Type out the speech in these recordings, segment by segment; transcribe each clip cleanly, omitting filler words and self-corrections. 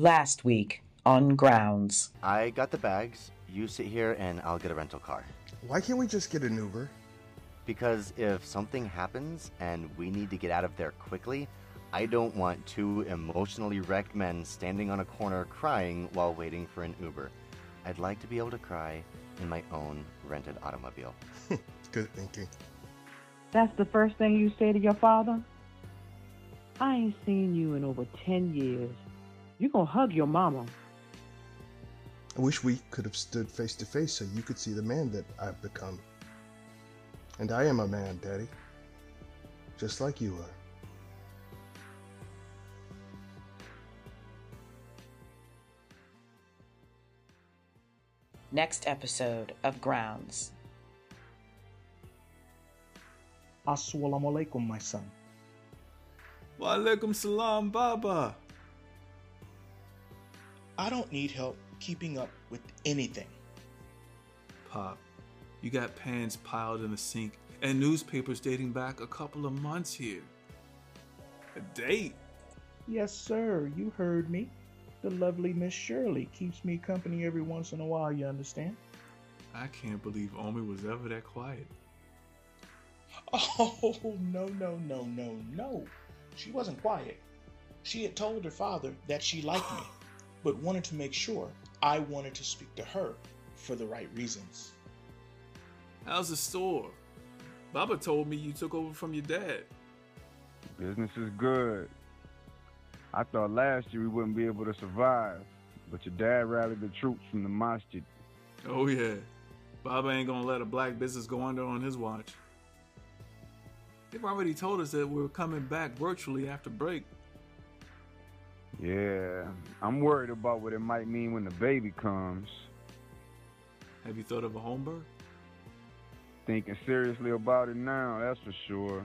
last week on Grounds. I got the bags. You sit here and I'll get a rental car. Why can't we just get an Uber? Because if something happens and we need to get out of there quickly, I don't want two emotionally wrecked men standing on a corner crying while waiting for an Uber. I'd like to be able to cry in my own rented automobile. Good thinking. That's the first thing you say to your father? I ain't seen you in over 10 years. You gonna hug your mama. I wish we could have stood face to face so you could see the man that I've become. And I am a man, Daddy. Just like you are. Next episode of Grounds. Assalamu alaikum, my son. Wa alaikum salam, Baba. I don't need help keeping up with anything. Pop, you got pans piled in the sink and newspapers dating back a couple of months here. A date? Yes, sir. You heard me. The lovely Miss Shirley keeps me company every once in a while, you understand? I can't believe Omi was ever that quiet. Oh, no. She wasn't quiet. She had told her father that she liked me, but wanted to make sure I wanted to speak to her for the right reasons. How's the store? Baba told me you took over from your dad. Business is good. I thought last year we wouldn't be able to survive, but your dad rallied the troops from the masjid. Oh yeah, Baba ain't gonna let a black business go under on his watch. They've already told us that we're coming back virtually after break. Yeah, I'm worried about what it might mean when the baby comes. Have you thought of a home birth? Thinking seriously about it now, that's for sure.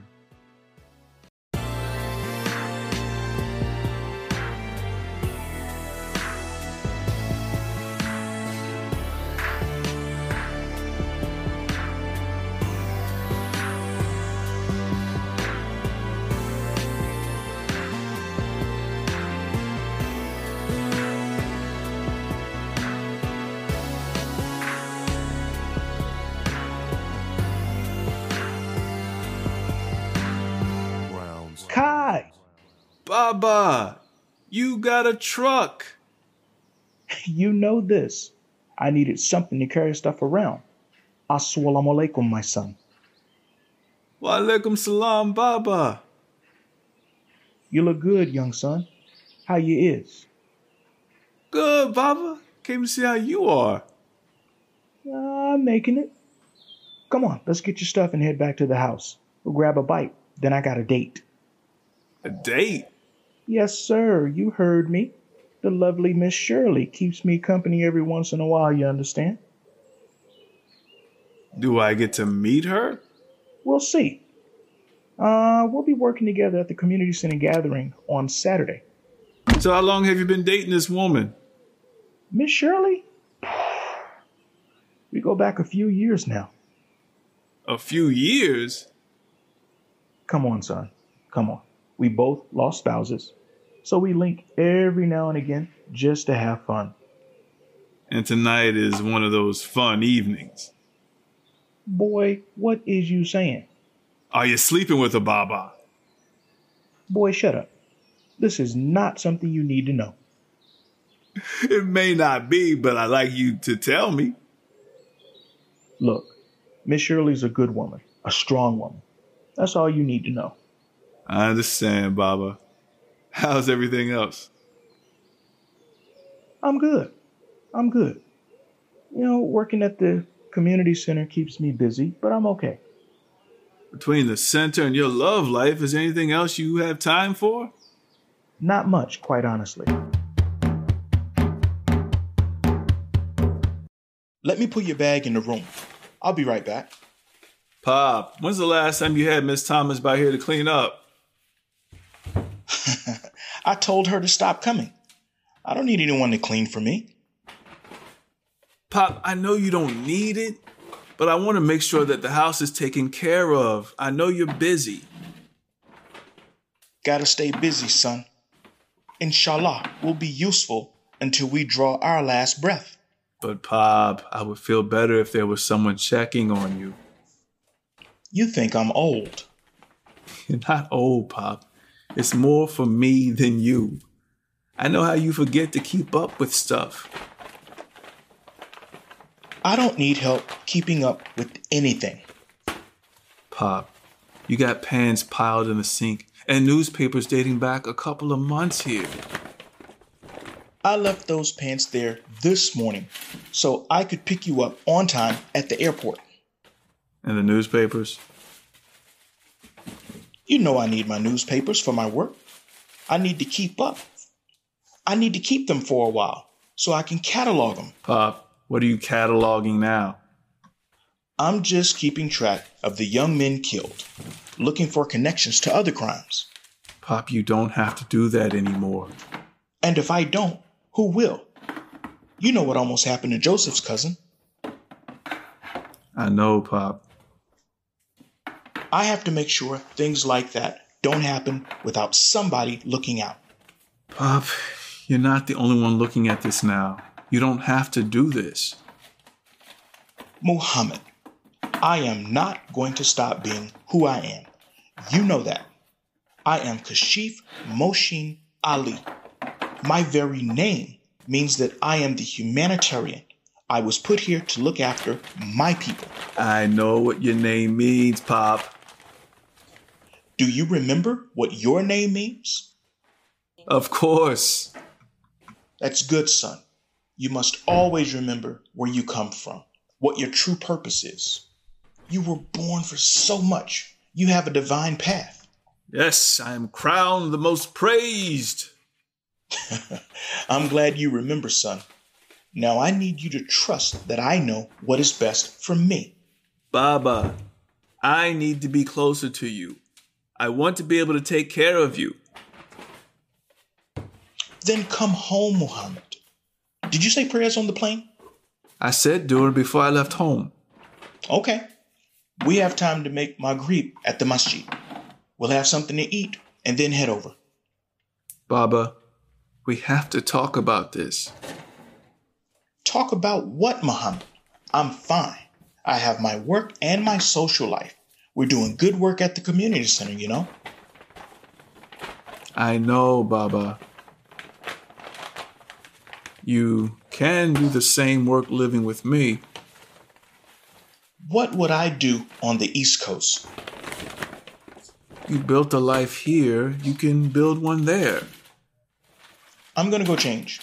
Baba, you got a truck. You know this. I needed something to carry stuff around. Assalamu alaikum, my son. Wa alaikum salam, Baba. You look good, young son. How you is? Good, Baba. Came to see how you are. I'm making it. Come on, let's get your stuff and head back to the house. We'll grab a bite. Then I got a date. A date? Yes, sir. You heard me. The lovely Miss Shirley keeps me company every once in a while, you understand? Do I get to meet her? We'll see. We'll be working together at the community center gathering on Saturday. So how long have you been dating this woman? Miss Shirley? We go back a few years now. A few years? Come on, son. Come on. We both lost spouses, so we link every now and again just to have fun. And tonight is one of those fun evenings. Boy, what is you saying? Are you sleeping with a Baba? Boy, shut up. This is not something you need to know. It may not be, but I'd like you to tell me. Look, Miss Shirley's a good woman, a strong woman. That's all you need to know. I understand, Baba. How's everything else? I'm good. You know, working at the community center keeps me busy, but I'm okay. Between the center and your love life, is there anything else you have time for? Not much, quite honestly. Let me put your bag in the room. I'll be right back. Pop, when's the last time you had Miss Thomas by here to clean up? I told her to stop coming. I don't need anyone to clean for me. Pop, I know you don't need it, but I want to make sure that the house is taken care of. I know you're busy. Gotta stay busy, son. inshallah, will be useful until we draw our last breath. But, Pop, I would feel better if there was someone checking on you. You think I'm old. You're not old, Pop. It's more for me than you. I know how you forget to keep up with stuff. I don't need help keeping up with anything. Pop, you got pans piled in the sink and newspapers dating back a couple of months here. I left those pants there this morning so I could pick you up on time at the airport. And the newspapers? You know I need my newspapers for my work. I need to keep up. I need to keep them for a while so I can catalog them. Pop, what are you cataloging now? I'm just keeping track of the young men killed, looking for connections to other crimes. Pop, you don't have to do that anymore. And if I don't, who will? You know what almost happened to Joseph's cousin. I know, Pop. I have to make sure things like that don't happen without somebody looking out. Pop, you're not the only one looking at this now. You don't have to do this. Muhammad, I am not going to stop being who I am. You know that. I am Kashif Mohsin Ali. My very name means that I am the humanitarian. I was put here to look after my people. I know what your name means, Pop. Do you remember what your name means? Of course. That's good, son. You must always remember where you come from, what your true purpose is. You were born for so much. You have a divine path. Yes, I am crowned the most praised. I'm glad you remember, son. Now I need you to trust that I know what is best for me. Baba, I need to be closer to you. I want to be able to take care of you. Then come home, Muhammad. Did you say prayers on the plane? I said during before I left home. Okay. We have time to make Maghrib at the masjid. We'll have something to eat and then head over. Baba, we have to talk about this. Talk about what, Muhammad? I'm fine. I have my work and my social life. We're doing good work at the community center, you know. I know, Baba. You can do the same work living with me. What would I do on the East Coast? You built a life here. You can build one there. I'm going to go change.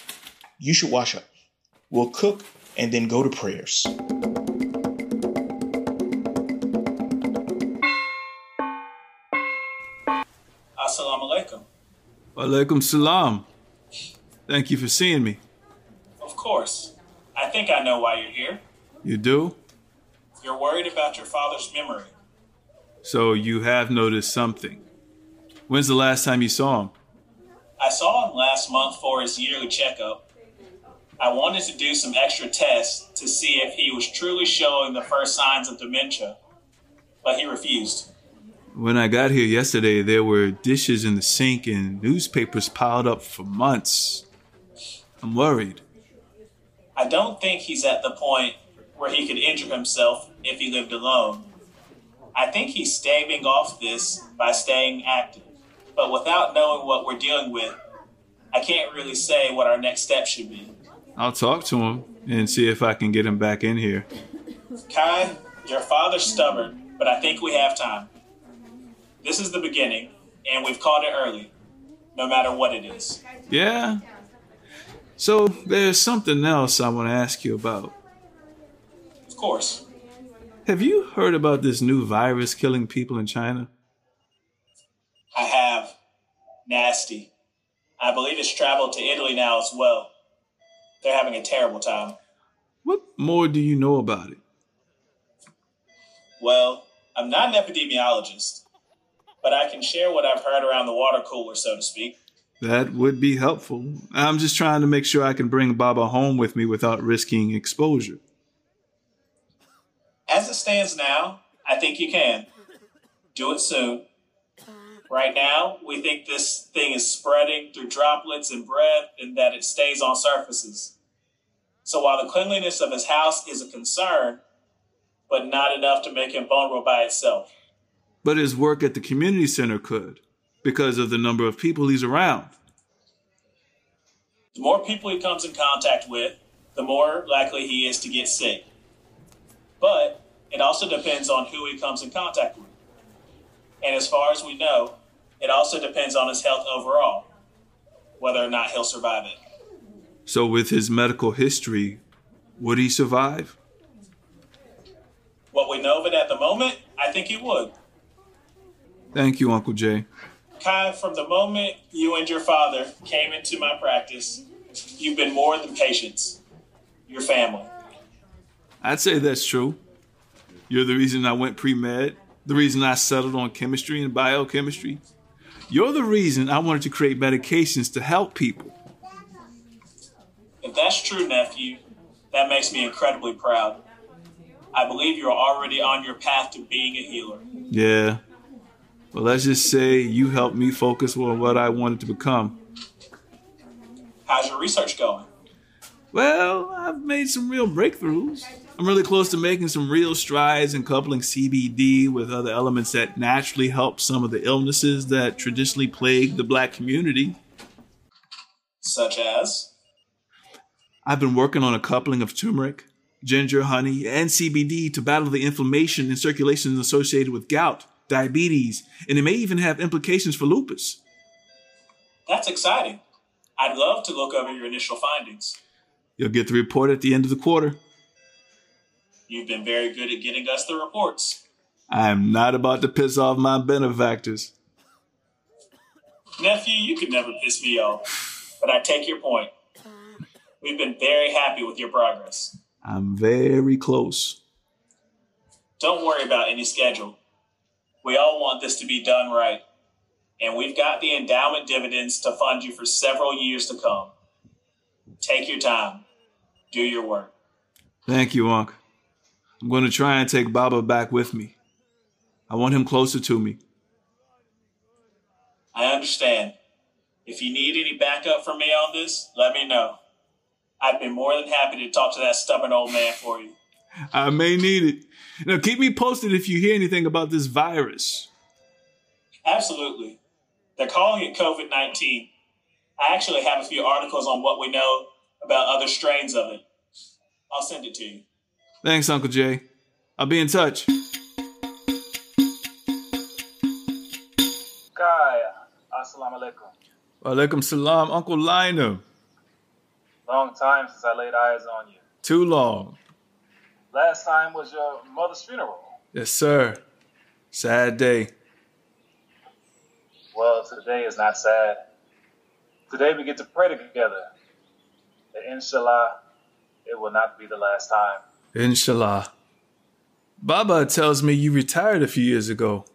You should wash up. We'll cook and then go to prayers. Assalamu alaikum. Wa alaikum salam. Thank you for seeing me. Of course. I think I know why you're here. You do? You're worried about your father's memory. So you have noticed something. When's the last time you saw him? I saw him last month for his yearly checkup. I wanted to do some extra tests to see if he was truly showing the first signs of dementia, but he refused. When I got here yesterday, there were dishes in the sink and newspapers piled up for months. I'm worried. I don't think he's at the point where he could injure himself if he lived alone. I think he's staving off this by staying active, but without knowing what we're dealing with, I can't really say what our next step should be. I'll talk to him and see if I can get him back in here. Kai, your father's stubborn, but I think we have time. This is the beginning, and we've caught it early, no matter what it is. Yeah. So there's something else I want to ask you about. Of course. Have you heard about this new virus killing people in China? I have. Nasty. I believe it's traveled to Italy now as well. They're having a terrible time. What more do you know about it? Well, I'm not an epidemiologist, but I can share what I've heard around the water cooler, so to speak. That would be helpful. I'm just trying to make sure I can bring Baba home with me without risking exposure. As it stands now, I think you can. Do it soon. Right now, we think this thing is spreading through droplets and breath and that it stays on surfaces. So while the cleanliness of his house is a concern, but not enough to make him vulnerable by itself. But his work at the community center could, because of the number of people he's around. The more people he comes in contact with, the more likely he is to get sick. But it also depends on who he comes in contact with. And as far as we know, it also depends on his health overall, whether or not he'll survive it. So with his medical history, would he survive? What we know of it at the moment, I think he would. Thank you, Uncle Jay. Kai, from the moment you and your father came into my practice, you've been more than patients, your family. I'd say that's true. You're the reason I went pre-med, the reason I settled on chemistry and biochemistry. You're the reason I wanted to create medications to help people. If that's true, nephew, that makes me incredibly proud. I believe you're already on your path to being a healer. Yeah. Well, let's just say you helped me focus on what I wanted to become. How's your research going? Well, I've made some real breakthroughs. I'm really close to making some real strides in coupling CBD with other elements that naturally help some of the illnesses that traditionally plague the Black community. Such as? I've been working on a coupling of turmeric, ginger, honey, and CBD to battle the inflammation and circulation associated with gout, diabetes, and it may even have implications for lupus. That's exciting. I'd love to look over your initial findings. You'll get the report at the end of the quarter. You've been very good at getting us the reports. I am not about to piss off my benefactors. Nephew, you could never piss me off, but I take your point. We've been very happy with your progress. I'm very close. Don't worry about any schedule. We all want this to be done right. And we've got the endowment dividends to fund you for several years to come. Take your time. Do your work. Thank you, Unc. I'm going to try and take Baba back with me. I want him closer to me. I understand. If you need any backup from me on this, let me know. I'd be more than happy to talk to that stubborn old man for you. I may need it. Now, keep me posted if you hear anything about this virus. Absolutely. They're calling it COVID 19. I actually have a few articles on what we know about other strains of it. I'll send it to you. Thanks, Uncle Jay. I'll be in touch. Kaya, assalamu alaikum. Wa alaikum salam, Uncle Lionel. Long time since I laid eyes on you. Too long. Last time was your mother's funeral. Yes, sir. Sad day. Well, today is not sad. Today we get to pray together. And inshallah, it will not be the last time. Inshallah. Baba tells me you retired a few years ago.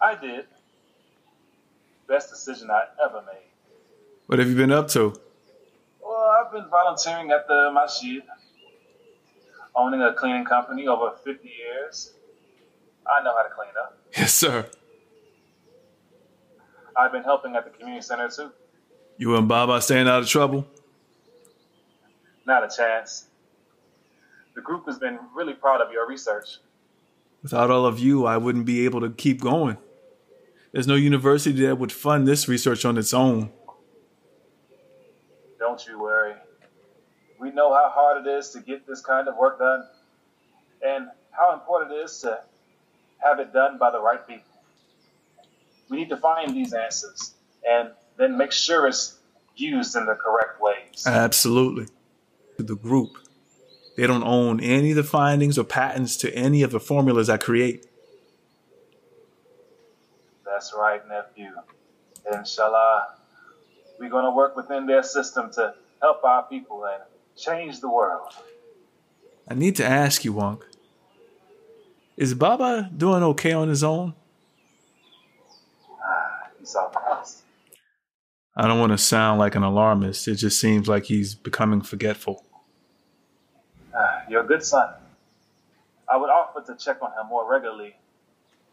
I did. Best decision I ever made. What have you been up to? Well, I've been volunteering at the masjid. Owning a cleaning company over 50 years. I know how to clean up. Yes, sir. I've been helping at the community center, too. You and Baba staying out of trouble? Not a chance. The group has been really proud of your research. Without all of you, I wouldn't be able to keep going. There's no university that would fund this research on its own. Don't you worry. We know how hard it is to get this kind of work done and how important it is to have it done by the right people. We need to find these answers and then make sure it's used in the correct ways. Absolutely. The group, they don't own any of the findings or patents to any of the formulas I create. That's right, nephew. Inshallah, we're going to work within their system to help our people and change the world. I need to ask you, Wonk. Is Baba doing okay on his own? He's all lost. I don't want to sound like an alarmist. It just seems like he's becoming forgetful. You're a good son. I would offer to check on him more regularly,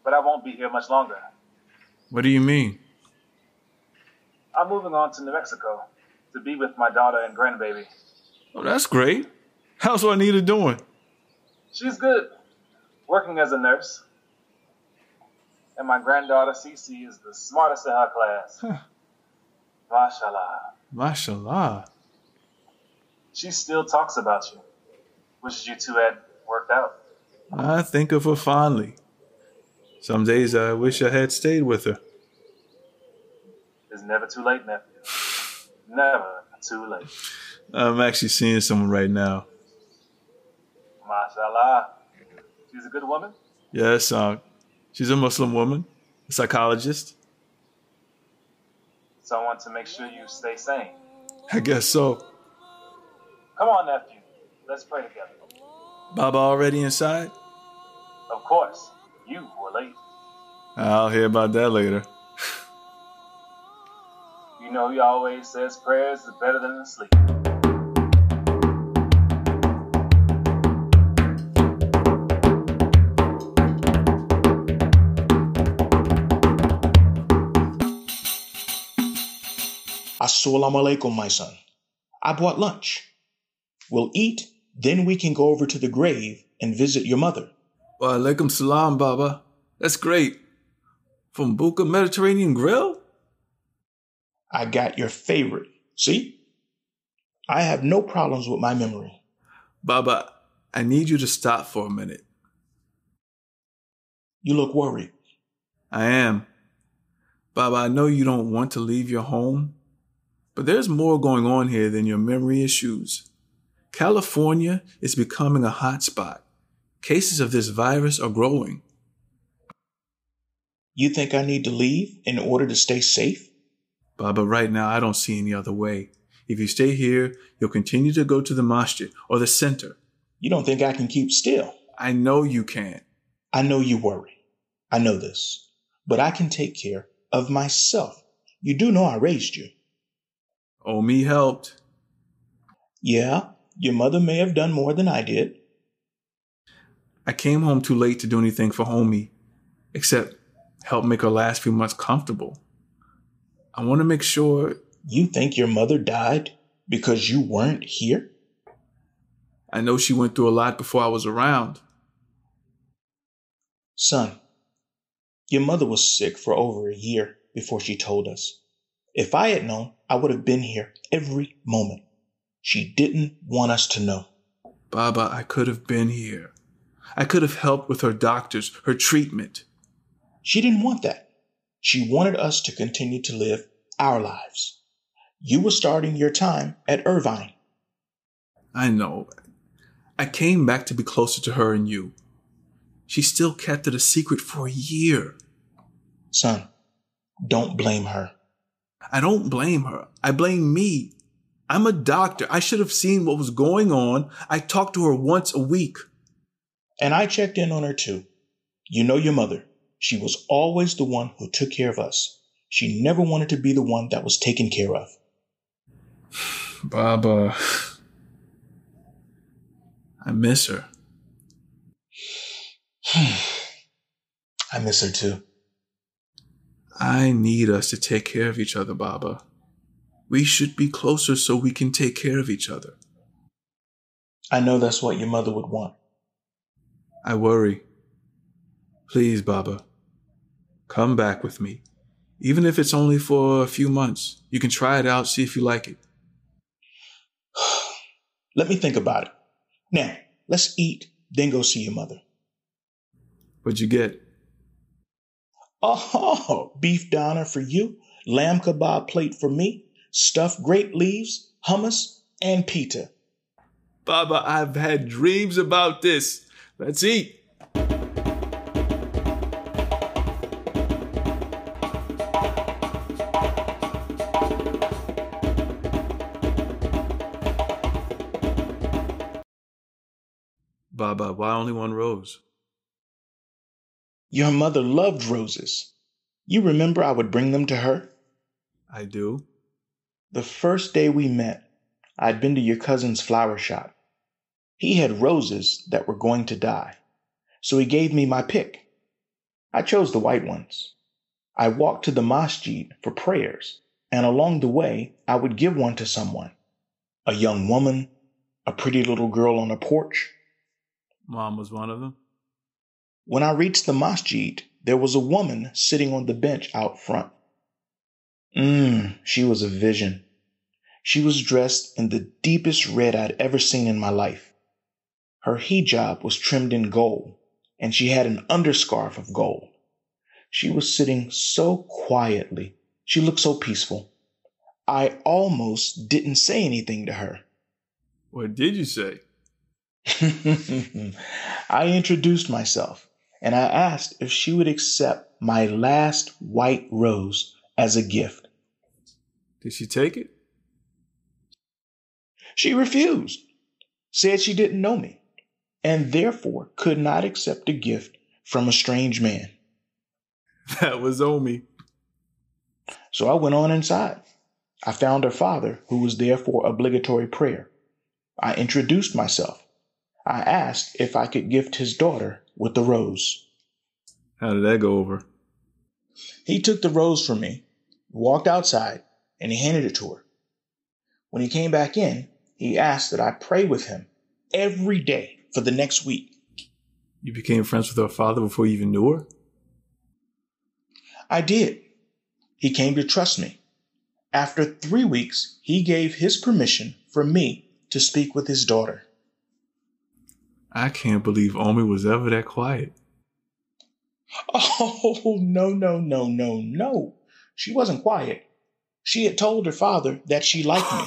but I won't be here much longer. What do you mean? I'm moving on to New Mexico to be with my daughter and grandbaby. Oh, that's great. How's Juanita doing? She's good. Working as a nurse. And my granddaughter, Cece, is the smartest in her class. Huh. Mashallah. Mashallah. She still talks about you. Wishes you two had worked out. I think of her fondly. Some days I wish I had stayed with her. It's never too late, nephew. Never too late. I'm actually seeing someone right now. Mashallah. She's a good woman? Yes, she's a Muslim woman, a psychologist. Someone to make sure you stay sane. I guess so. Come on, nephew. Let's pray together. Baba already inside? Of course. You were late. I'll hear about that later. You know, he always says prayers is better than sleep. Assalamu alaikum, my son. I bought lunch. We'll eat, then we can go over to the grave and visit your mother. Wa alaikum salam, Baba. That's great. From Buka Mediterranean Grill? I got your favorite. See? I have no problems with my memory. Baba, I need you to stop for a minute. You look worried. I am. Baba, I know you don't want to leave your home, but there's more going on here than your memory issues. California is becoming a hotspot. Cases of this virus are growing. You think I need to leave in order to stay safe? Baba, right now, I don't see any other way. If you stay here, you'll continue to go to the masjid or the center. You don't think I can keep still? I know you can. I know you worry. I know this. But I can take care of myself. You do know I raised you. Oh, me helped. Yeah, your mother may have done more than I did. I came home too late to do anything for homie, except help make her last few months comfortable. I want to make sure... You think your mother died because you weren't here? I know she went through a lot before I was around. Son, your mother was sick for over a year before she told us. If I had known, I would have been here every moment. She didn't want us to know. Baba, I could have been here. I could have helped with her doctors, her treatment. She didn't want that. She wanted us to continue to live our lives. You were starting your time at Irvine. I know. I came back to be closer to her and you. She still kept it a secret for a year. Son, don't blame her. I don't blame her. I blame me. I'm a doctor. I should have seen what was going on. I talked to her once a week. And I checked in on her too. You know your mother. She was always the one who took care of us. She never wanted to be the one that was taken care of. Baba, I miss her. I miss her too. I need us to take care of each other, Baba. We should be closer so we can take care of each other. I know that's what your mother would want. I worry. Please, Baba. Come back with me, even if it's only for a few months. You can try it out, see if you like it. Let me think about it. Now, let's eat, then go see your mother. What'd you get? Oh, beef doner for you, lamb kebab plate for me, stuffed grape leaves, hummus, and pita. Baba, I've had dreams about this. Let's eat. Baba, why only one rose? Your mother loved roses. You remember I would bring them to her? I do. The first day we met, I'd been to your cousin's flower shop. He had roses that were going to die, so he gave me my pick. I chose the white ones. I walked to the masjid for prayers, and along the way, I would give one to someone. A young woman, a pretty little girl on a porch. Mom was one of them. When I reached the masjid, there was a woman sitting on the bench out front. She was a vision. She was dressed in the deepest red I'd ever seen in my life. Her hijab was trimmed in gold, and she had an underscarf of gold. She was sitting so quietly. She looked so peaceful. I almost didn't say anything to her. What did you say? I introduced myself, and I asked if she would accept my last white rose as a gift. Did she take it? She refused, said she didn't know me, and therefore could not accept a gift from a strange man. That was Omi. So I went on inside. I found her father, who was there for obligatory prayer. I introduced myself. I asked if I could gift his daughter with the rose. How did that go over? He took the rose from me, walked outside, and he handed it to her. When he came back in, he asked that I pray with him every day for the next week. You became friends with her father before you even knew her? I did. He came to trust me. After 3 weeks, he gave his permission for me to speak with his daughter. I can't believe Omi was ever that quiet. Oh, no. She wasn't quiet. She had told her father that she liked me,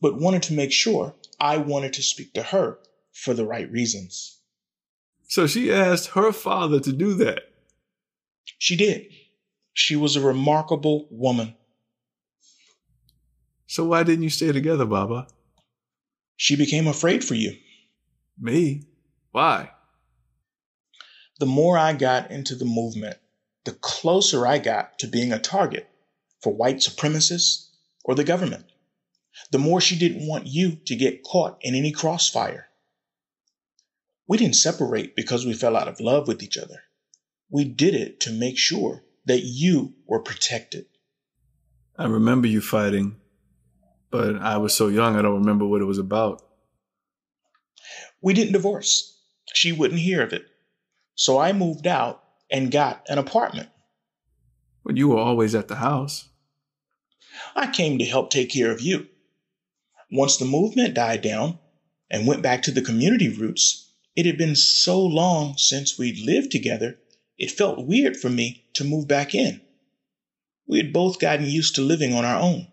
but wanted to make sure I wanted to speak to her for the right reasons. So she asked her father to do that. She did. She was a remarkable woman. So why didn't you stay together, Baba? She became afraid for you. Me? Why? The more I got into the movement, the closer I got to being a target for white supremacists or the government. The more she didn't want you to get caught in any crossfire. We didn't separate because we fell out of love with each other. We did it to make sure that you were protected. I remember you fighting, but I was so young I don't remember what it was about. We didn't divorce. She wouldn't hear of it. So I moved out and got an apartment. But you were always at the house. I came to help take care of you. Once the movement died down and went back to the community roots, it had been so long since we'd lived together, it felt weird for me to move back in. We had both gotten used to living on our own.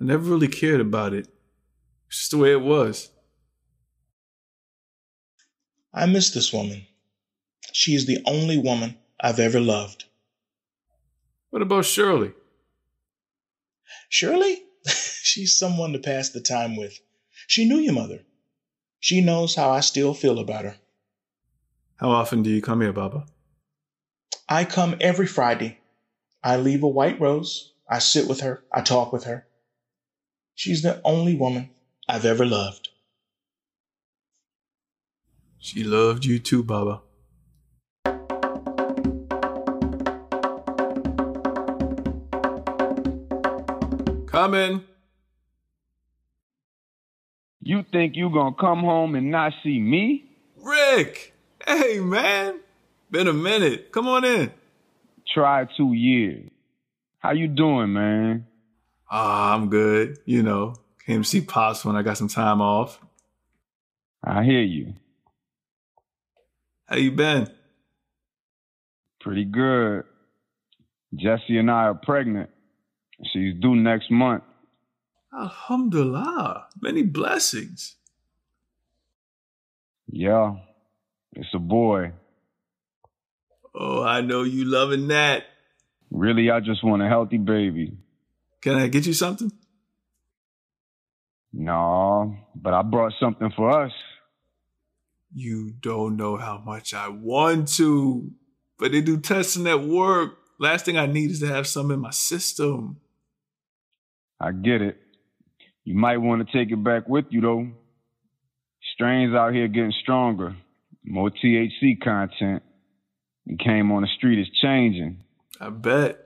I never really cared about it. It's just the way it was. I miss this woman. She is the only woman I've ever loved. What about Shirley? Shirley? She's someone to pass the time with. She knew your mother. She knows how I still feel about her. How often do you come here, Baba? I come every Friday. I leave a white rose. I sit with her. I talk with her. She's the only woman I've ever loved. She loved you too, Baba. Come in. You think you gonna come home and not see me? Rick! Hey, man. Been a minute. Come on in. Try 2 years. How you doing, man? I'm good. You know, came to see Pops when I got some time off. I hear you. How you been? Pretty good. Jesse and I are pregnant. She's due next month. Alhamdulillah. Many blessings. Yeah. It's a boy. Oh, I know you loving that. Really, I just want a healthy baby. Can I get you something? No, but I brought something for us. You don't know how much I want to, but they do testing at work. Last thing I need is to have some in my system. I get it. You might want to take it back with you, though. Strains out here getting stronger. More THC content. And came on the street is changing. I bet.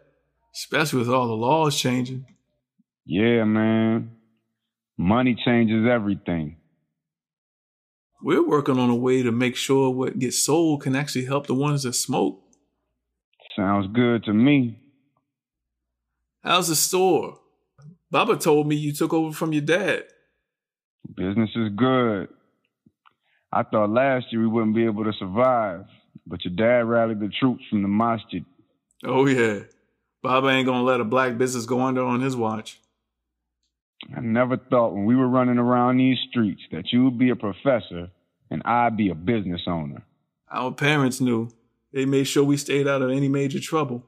Especially with all the laws changing. Yeah, man. Money changes everything. We're working on a way to make sure what gets sold can actually help the ones that smoke. Sounds good to me. How's the store? Baba told me you took over from your dad. Business is good. I thought last year we wouldn't be able to survive, but your dad rallied the troops from the masjid. Oh, yeah. Baba ain't gonna let a black business go under on his watch. I never thought when we were running around these streets that you would be a professor and I'd be a business owner. Our parents knew. They made sure we stayed out of any major trouble.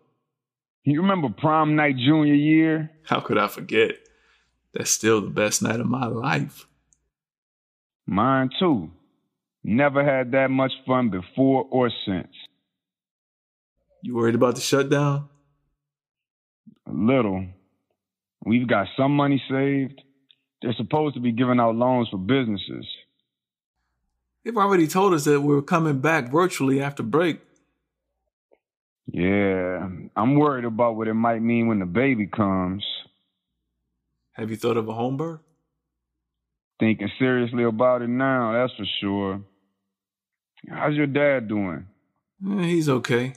You remember prom night junior year? How could I forget? That's still the best night of my life. Mine too. Never had that much fun before or since. You worried about the shutdown? A little. We've got some money saved. They're supposed to be giving out loans for businesses. They've already told us that we're coming back virtually after break. Yeah, I'm worried about what it might mean when the baby comes. Have you thought of a home birth? Thinking seriously about it now, that's for sure. How's your dad doing? He's okay.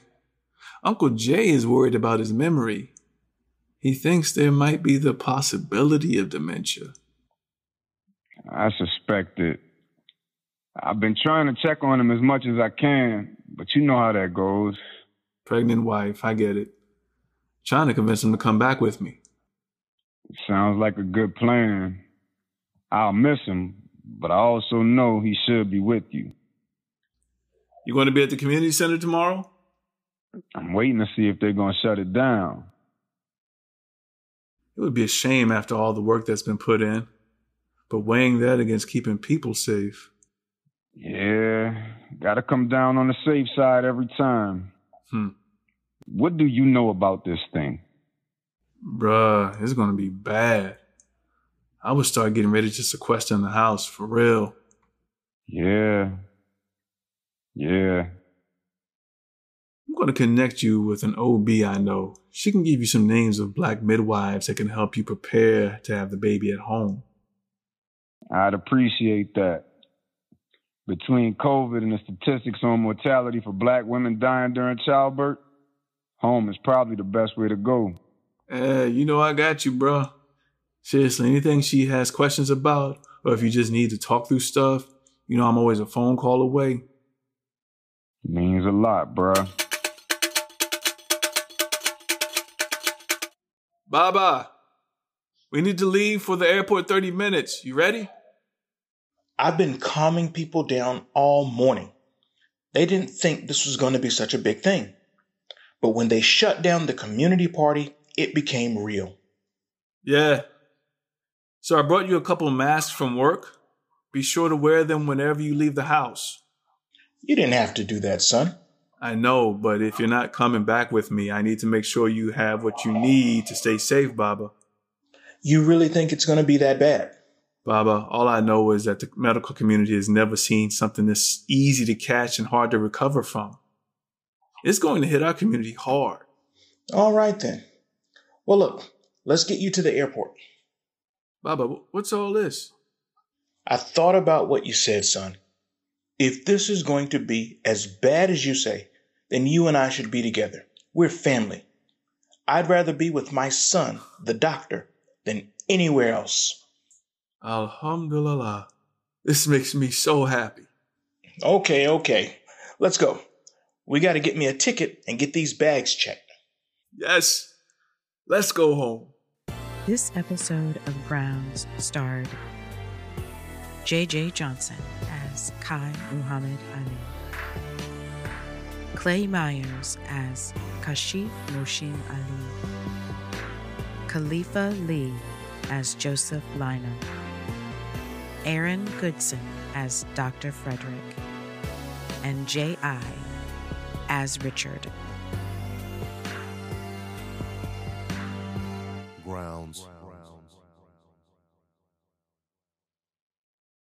Uncle Jay is worried about his memory. He thinks there might be the possibility of dementia. I suspect it. I've been trying to check on him as much as I can, but you know how that goes. Pregnant wife, I get it. Trying to convince him to come back with me. Sounds like a good plan. I'll miss him, but I also know he should be with you. You going to be at the community center tomorrow? I'm waiting to see if they're going to shut it down. It would be a shame after all the work that's been put in, but weighing that against keeping people safe. Yeah, gotta come down on the safe side every time. What do you know about this thing? Bruh, it's gonna be bad. I would start getting ready to sequester in the house, for real. Yeah. I'm going to connect you with an OB I know. She can give you some names of black midwives that can help you prepare to have the baby at home. I'd appreciate that. Between COVID and the statistics on mortality for black women dying during childbirth, home is probably the best way to go. You know I got you, bro. Seriously, anything she has questions about, or if you just need to talk through stuff, you know I'm always a phone call away. Means a lot, bro. Baba, we need to leave for the airport 30 minutes. You ready? I've been calming people down all morning. They didn't think this was going to be such a big thing. But when they shut down the community party, it became real. Yeah. So I brought you a couple of masks from work. Be sure to wear them whenever you leave the house. You didn't have to do that, son. I know, but if you're not coming back with me, I need to make sure you have what you need to stay safe, Baba. You really think it's going to be that bad? Baba, all I know is that the medical community has never seen something this easy to catch and hard to recover from. It's going to hit our community hard. All right, then. Well, look, let's get you to the airport. Baba, what's all this? I thought about what you said, son. If this is going to be as bad as you say, then you and I should be together. We're family. I'd rather be with my son, the doctor, than anywhere else. Alhamdulillah. This makes me so happy. Okay. Let's go. We got to get me a ticket and get these bags checked. Yes. Let's go home. This episode of Grounds starred J.J. Johnson as Kai Muhammad Ali, Clay Myers as Kashif Mohsin Ali, Khalifa Lee as Joseph Lina, Aaron Goodson as Dr. Frederick, and J.I. as Richard. Grounds.